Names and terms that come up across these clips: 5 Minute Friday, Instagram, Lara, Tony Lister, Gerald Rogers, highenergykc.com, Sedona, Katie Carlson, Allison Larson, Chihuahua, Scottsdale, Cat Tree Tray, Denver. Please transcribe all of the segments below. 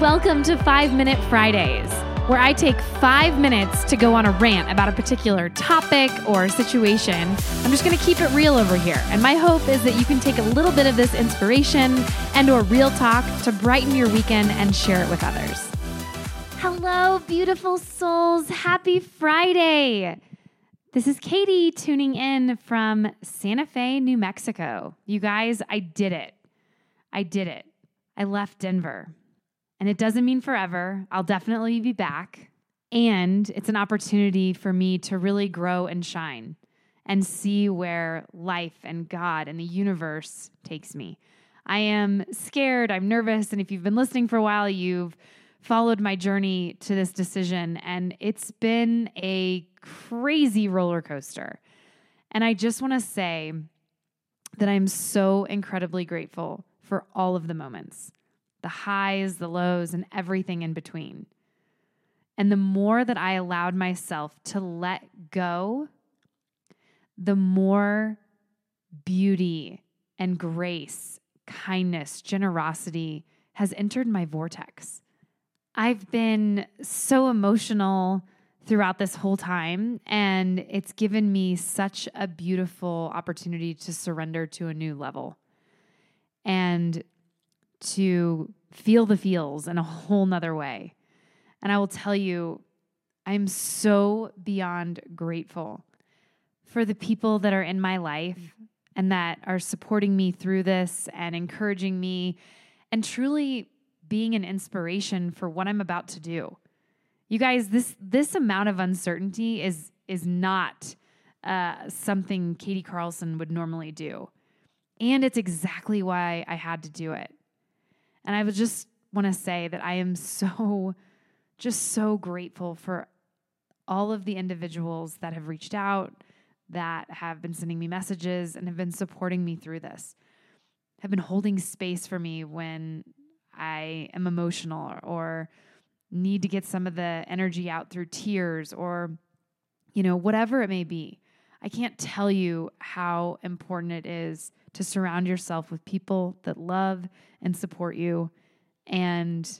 Welcome to 5 Minute Fridays, where I take 5 minutes to go on a rant about a particular topic or situation. I'm just going to keep it real over here, and my hope is that you can take a little bit of this inspiration and or real talk to brighten your weekend and share it with others. Hello, beautiful souls. Happy Friday. This is Katie tuning in from Santa Fe, New Mexico. You guys, I did it. I left Denver. And it doesn't mean forever. I'll definitely be back. And it's an opportunity for me to really grow and shine and see where life and God and the universe takes me. I am scared. I'm nervous. And if you've been listening for a while, you've followed my journey to this decision. And it's been a crazy roller coaster. And I just want to say that I'm so incredibly grateful for all of the moments. The highs, the lows, and everything in between. And the more that I allowed myself to let go, the more beauty and grace, kindness, generosity has entered my vortex. I've been so emotional throughout this whole time, and it's given me such a beautiful opportunity to surrender to a new level. And to feel the feels in a whole nother way. And I will tell you, I'm so beyond grateful for the people that are in my life and that are supporting me through this and encouraging me and truly being an inspiration for what I'm about to do. You guys, this amount of uncertainty is not something Katie Carlson would normally do. And it's exactly why I had to do it. And I would just want to say that I am so grateful for all of the individuals that have reached out, that have been sending me messages and have been supporting me through this, have been holding space for me when I am emotional or need to get some of the energy out through tears or, whatever it may be. I can't tell you how important it is to surround yourself with people that love and support you and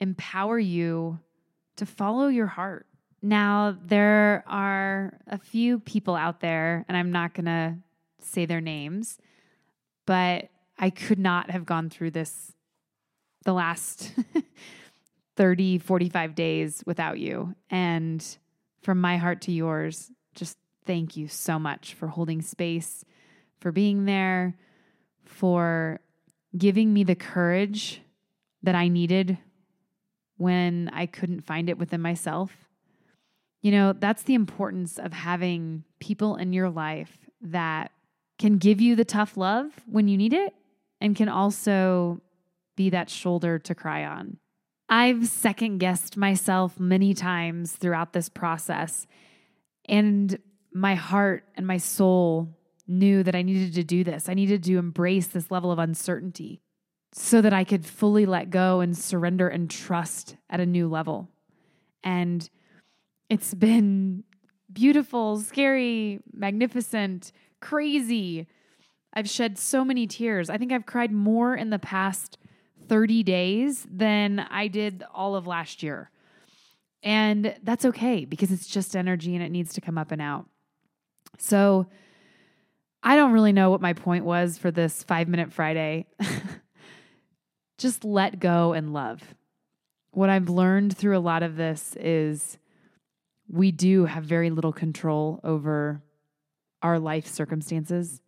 empower you to follow your heart. Now, there are a few people out there, and I'm not going to say their names, but I could not have gone through this the last 30, 45 days without you. And from my heart to yours, just thank you so much for holding space, for being there, for giving me the courage that I needed when I couldn't find it within myself. That's the importance of having people in your life that can give you the tough love when you need it and can also be that shoulder to cry on. I've second-guessed myself many times throughout this process, and my heart and my soul knew that I needed to do this. I needed to embrace this level of uncertainty so that I could fully let go and surrender and trust at a new level. And it's been beautiful, scary, magnificent, crazy. I've shed so many tears. I think I've cried more in the past 30 days than I did all of last year. And that's okay because it's just energy and it needs to come up and out. So I don't really know what my point was for this 5 Minute Friday. Just let go and love. What I've learned through a lot of this is we do have very little control over our life circumstances.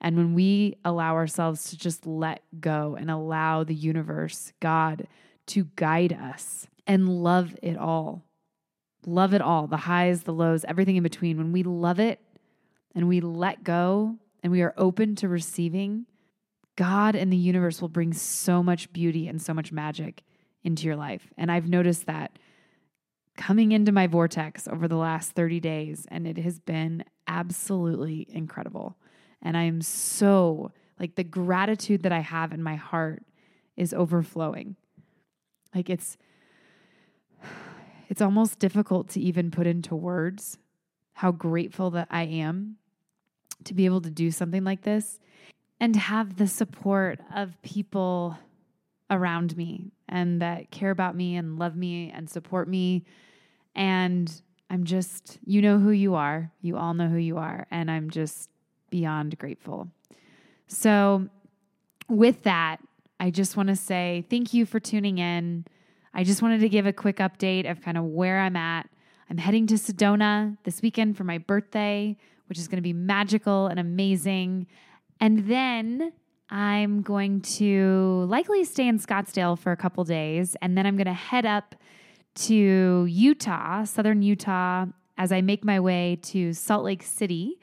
And when we allow ourselves to just let go and allow the universe, God, to guide us and love it all, the highs, the lows, everything in between, when we love it, and we let go and we are open to receiving, God and the universe will bring so much beauty and so much magic into your life. And I've noticed that coming into my vortex over the last 30 days, and it has been absolutely incredible. And I am so, the gratitude that I have in my heart is overflowing. It's almost difficult to even put into words how grateful that I am to be able to do something like this and have the support of people around me and that care about me and love me and support me. And I'm just, you know who you are. You all know who you are. And I'm just beyond grateful. So with that, I just want to say thank you for tuning in. I just wanted to give a quick update of kind of where I'm at. I'm heading to Sedona this weekend for my birthday, which is going to be magical and amazing. And then I'm going to likely stay in Scottsdale for a couple days. And then I'm going to head up to Utah, southern Utah, as I make my way to Salt Lake City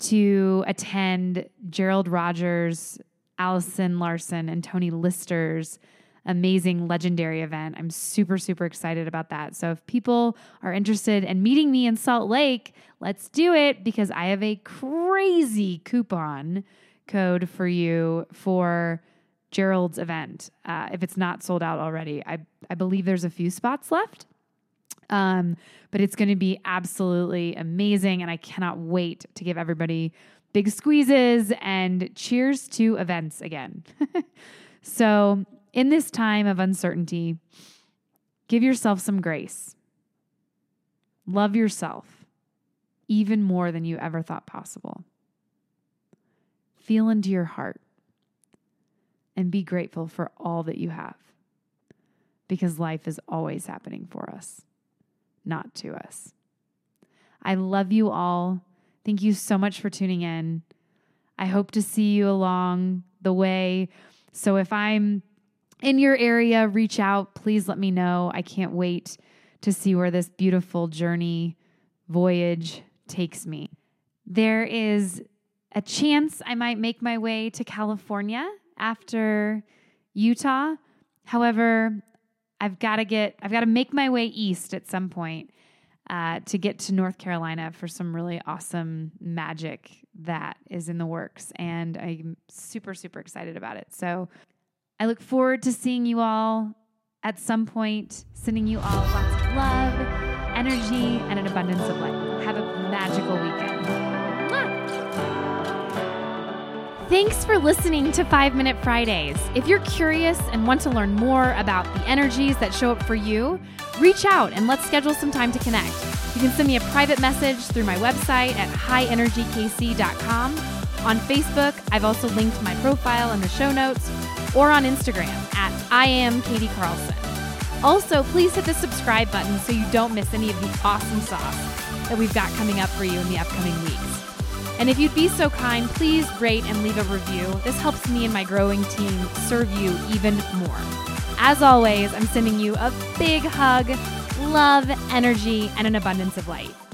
to attend Gerald Rogers, Allison Larson, and Tony Lister's amazing, legendary event. I'm super, super excited about that. So if people are interested in meeting me in Salt Lake, let's do it, because I have a crazy coupon code for you for Gerald's event. If it's not sold out already, I believe there's a few spots left. But it's going to be absolutely amazing. And I cannot wait to give everybody big squeezes and cheers to events again. So in this time of uncertainty, give yourself some grace. Love yourself even more than you ever thought possible. Feel into your heart and be grateful for all that you have, because life is always happening for us, not to us. I love you all. Thank you so much for tuning in. I hope to see you along the way. So if I'm in your area, reach out. Please let me know. I can't wait to see where this beautiful journey, voyage takes me. There is a chance I might make my way to California after Utah. However, I've got to make my way east at some point to get to North Carolina for some really awesome magic that is in the works. And I'm super, super excited about it. So I look forward to seeing you all at some point, sending you all lots of love, energy, and an abundance of light. Have a magical weekend. Mwah! Thanks for listening to 5 Minute Fridays. If you're curious and want to learn more about the energies that show up for you, reach out and let's schedule some time to connect. You can send me a private message through my website at highenergykc.com. On Facebook, I've also linked my profile in the show notes, or on Instagram at @IamKatieCarlson. Also, please hit the subscribe button so you don't miss any of the awesome sauce that we've got coming up for you in the upcoming weeks. And if you'd be so kind, please rate and leave a review. This helps me and my growing team serve you even more. As always, I'm sending you a big hug, love, energy, and an abundance of light.